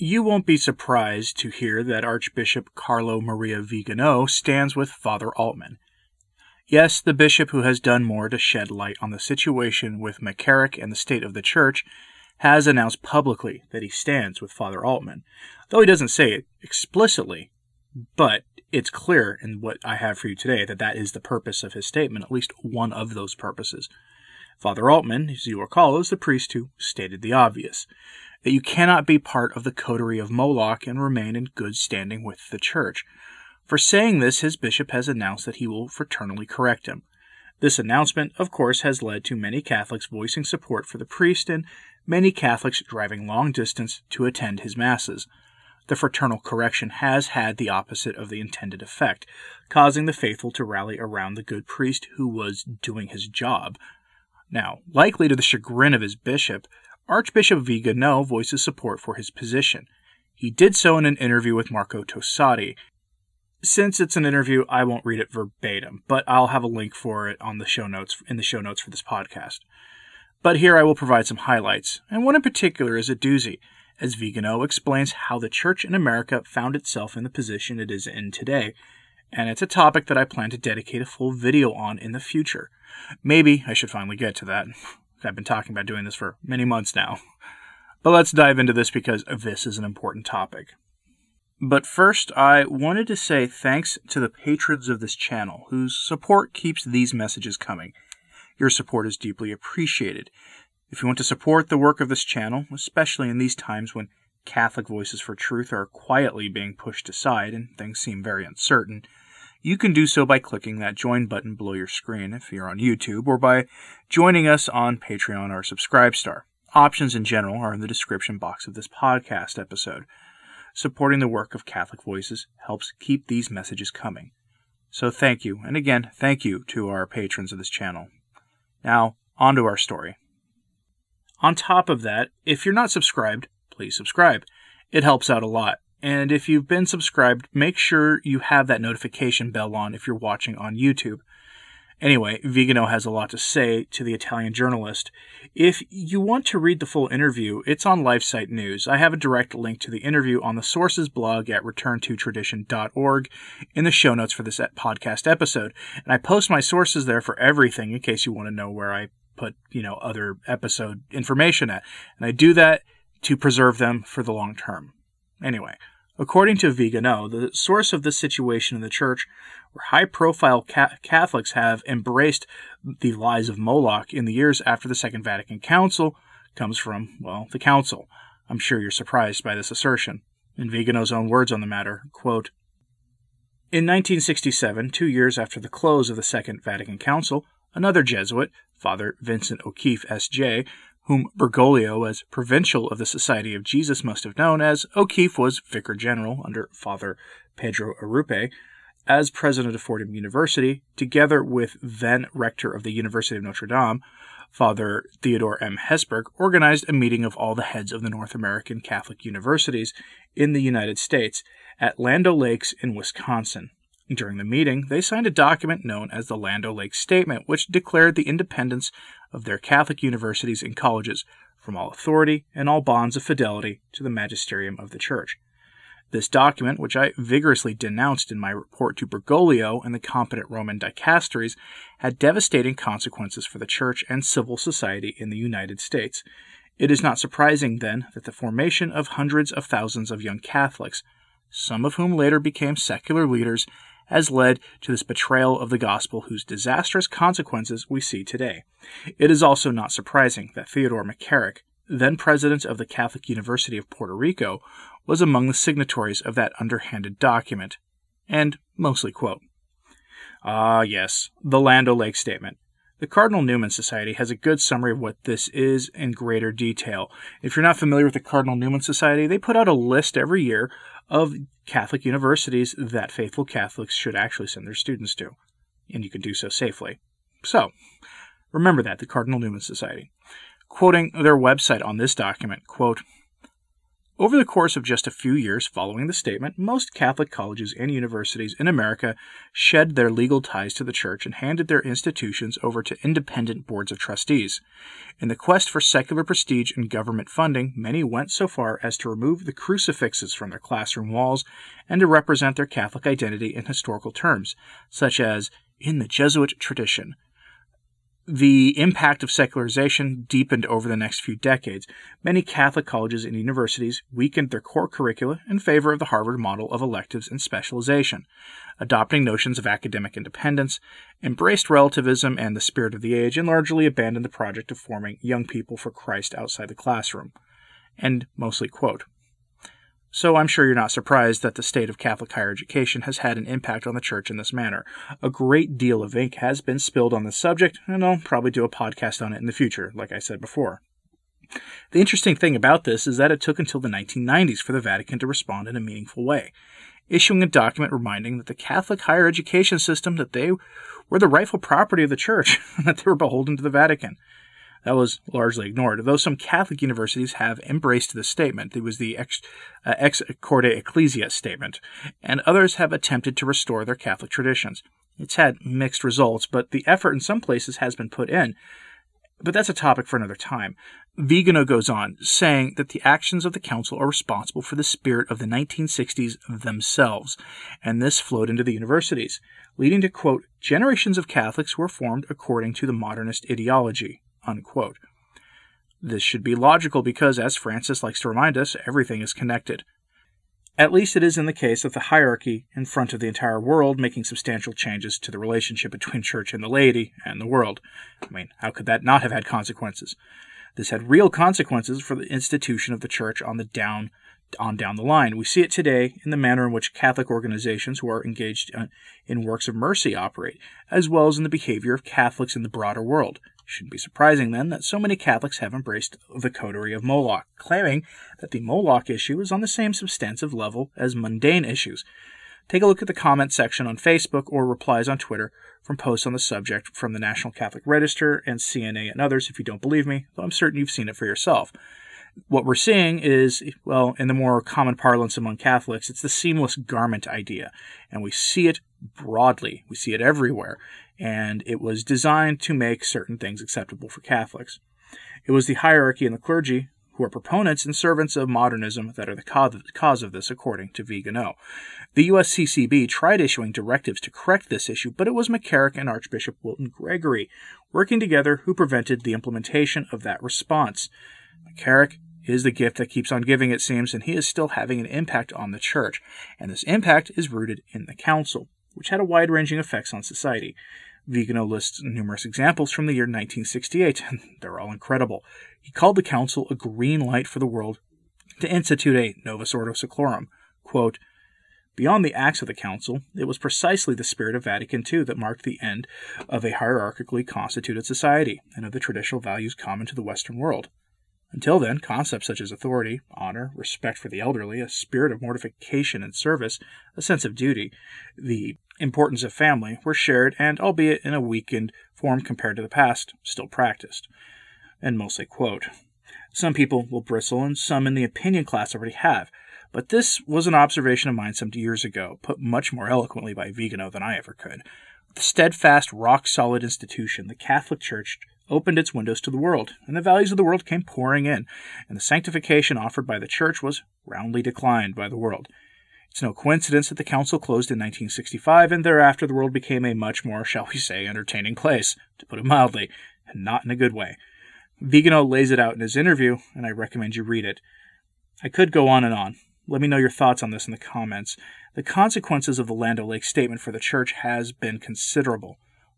You won't be surprised to hear that Archbishop Carlo Maria Viganò stands with Father Altman. Yes, the bishop who has done more to shed light on the situation with McCarrick and the state of the Church has announced publicly that he stands with Father Altman, though he doesn't say it explicitly, but it's clear in what I have for you today that that is the purpose of his statement, at least one of those purposes. Father Altman, as you recall, is the priest who stated the obvious, that you cannot be part of the coterie of Moloch and remain in good standing with the Church. For saying this, his bishop has announced that he will fraternally correct him. This announcement, of course, has led to many Catholics voicing support for the priest and many Catholics driving long distance to attend his masses. The fraternal correction has had the opposite of the intended effect, causing the faithful to rally around the good priest who was doing his job. Now, likely to the chagrin of his bishop, Archbishop Viganò voices support for his position. He did so in an interview with Marco Tosatti. Since it's an interview, I won't read it verbatim, but I'll have a link for it on the show notes for this podcast. But here I will provide some highlights, and one in particular is a doozy, as Viganò explains how the Church in America found itself in the position it is in today, and it's a topic that I plan to dedicate a full video on in the future. Maybe I should finally get to that. I've been talking about doing this for many months now. But let's dive into this because this is an important topic. But first, I wanted to say thanks to the patrons of this channel, whose support keeps these messages coming. Your support is deeply appreciated. If you want to support the work of this channel, especially in these times when Catholic voices for truth are quietly being pushed aside and things seem very uncertain, you can do so by clicking that join button below your screen if you're on YouTube, or by joining us on Patreon or Subscribestar. Options in general are in the description box of this podcast episode. Supporting the work of Catholic Voices helps keep these messages coming. So thank you, and again, thank you to our patrons of this channel. Now, on to our story. On top of that, if you're not subscribed, please subscribe. It helps out a lot. And if you've been subscribed, make sure you have that notification bell on if you're watching on YouTube. Anyway, Viganò has a lot to say to the Italian journalist. If you want to read the full interview, it's on LifeSite News. I have a direct link to the interview on the sources blog at returntotradition.org in the show notes for this podcast episode. And I post my sources there for everything in case you want to know where I put, other episode information at. And I do that to preserve them for the long term. Anyway, according to Viganò, the source of this situation in the Church, where high-profile Catholics have embraced the lies of Moloch in the years after the Second Vatican Council, comes from, the Council. I'm sure you're surprised by this assertion. In Viganò's own words on the matter, quote, "In 1967, 2 years after the close of the Second Vatican Council, another Jesuit, Father Vincent O'Keefe, S.J., whom Bergoglio, as provincial of the Society of Jesus, must have known, as O'Keefe was vicar general under Father Pedro Arrupe, as president of Fordham University, together with then-rector of the University of Notre Dame, Father Theodore M. Hesburgh, organized a meeting of all the heads of the North American Catholic universities in the United States at Land O'Lakes in Wisconsin. During the meeting, they signed a document known as the Land O'Lakes Statement, which declared the independence of their Catholic universities and colleges from all authority and all bonds of fidelity to the magisterium of the Church. This document, which I vigorously denounced in my report to Bergoglio and the competent Roman dicasteries, had devastating consequences for the Church and civil society in the United States. It is not surprising, then, that the formation of hundreds of thousands of young Catholics, some of whom later became secular leaders, has led to this betrayal of the gospel whose disastrous consequences we see today. It is also not surprising that Theodore McCarrick, then president of the Catholic University of Puerto Rico, was among the signatories of that underhanded document." And mostly quote. Ah, yes, the Land O'Lakes Statement. The Cardinal Newman Society has a good summary of what this is in greater detail. If you're not familiar with the Cardinal Newman Society, they put out a list every year of Catholic universities that faithful Catholics should actually send their students to, and you can do so safely. So, remember that, the Cardinal Newman Society. Quoting their website on this document, quote, Over the course of just a few years following the statement, most Catholic colleges and universities in America shed their legal ties to the Church and handed their institutions over to independent boards of trustees. In the quest for secular prestige and government funding, many went so far as to remove the crucifixes from their classroom walls and to represent their Catholic identity in historical terms, such as in the Jesuit tradition. The impact of secularization deepened over the next few decades. Many Catholic colleges and universities weakened their core curricula in favor of the Harvard model of electives and specialization, adopting notions of academic independence, embraced relativism and the spirit of the age, and largely abandoned the project of forming young people for Christ outside the classroom. End mostly quote. So I'm sure you're not surprised that the state of Catholic higher education has had an impact on the Church in this manner. A great deal of ink has been spilled on this subject, and I'll probably do a podcast on it in the future, like I said before. The interesting thing about this is that it took until the 1990s for the Vatican to respond in a meaningful way, issuing a document reminding that the Catholic higher education system, that they were the rightful property of the Church, and that they were beholden to the Vatican. That was largely ignored, though some Catholic universities have embraced this statement. It was the Ex Corde Ecclesia statement, and others have attempted to restore their Catholic traditions. It's had mixed results, but the effort in some places has been put in. But that's a topic for another time. Viganò goes on, saying that the actions of the council are responsible for the spirit of the 1960s themselves, and this flowed into the universities, leading to, quote, generations of Catholics were formed according to the modernist ideology. Unquote. This should be logical because, as Francis likes to remind us, everything is connected. At least it is in the case of the hierarchy in front of the entire world making substantial changes to the relationship between Church and the laity and the world. I mean, how could that not have had consequences? This had real consequences for the institution of the Church on down the line. We see it today in the manner in which Catholic organizations who are engaged in works of mercy operate, as well as in the behavior of Catholics in the broader world. It shouldn't be surprising, then, that so many Catholics have embraced the coterie of Moloch, claiming that the Moloch issue is on the same substantive level as mundane issues. Take a look at the comment section on Facebook or replies on Twitter from posts on the subject from the National Catholic Register and CNA and others if you don't believe me, though I'm certain you've seen it for yourself. What we're seeing is, well, in the more common parlance among Catholics, it's the seamless garment idea, and we see it broadly. We see it everywhere. And it was designed to make certain things acceptable for Catholics. It was the hierarchy and the clergy who are proponents and servants of modernism that are the cause of this, according to Viganò. The USCCB tried issuing directives to correct this issue, but it was McCarrick and Archbishop Wilton Gregory working together who prevented the implementation of that response. McCarrick is the gift that keeps on giving, it seems, and he is still having an impact on the Church, and this impact is rooted in the Council, which had a wide-ranging effects on society. Viganò lists numerous examples from the year 1968, and they're all incredible. He called the council a green light for the world to institute a Novus Ordo Seclorum. Quote, beyond the acts of the council, it was precisely the spirit of Vatican II that marked the end of a hierarchically constituted society and of the traditional values common to the Western world. Until then, concepts such as authority, honor, respect for the elderly, a spirit of mortification and service, a sense of duty, the importance of family were shared and, albeit in a weakened form compared to the past, still practiced. And mostly quote, some people will bristle and some in the opinion class already have, but this was an observation of mine some years ago, put much more eloquently by Viganò than I ever could. The steadfast, rock-solid institution, the Catholic Church, opened its windows to the world, and the values of the world came pouring in, and the sanctification offered by the Church was roundly declined by the world. It's no coincidence that the council closed in 1965, and thereafter the world became a much more, shall we say, entertaining place, to put it mildly, and not in a good way. Viganò lays it out in his interview, and I recommend you read it. I could go on and on. Let me know your thoughts on this in the comments. The consequences of the Land O'Lakes Statement for the Church has been considerable.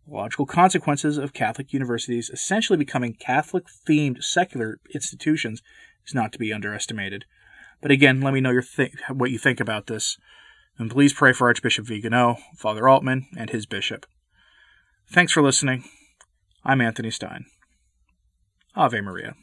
Logical consequences of Catholic universities essentially becoming Catholic-themed secular institutions is not to be underestimated. But again, let me know what you think about this, and please pray for Archbishop Viganò, Father Altman, and his bishop. Thanks for listening. I'm Anthony Stein. Ave Maria.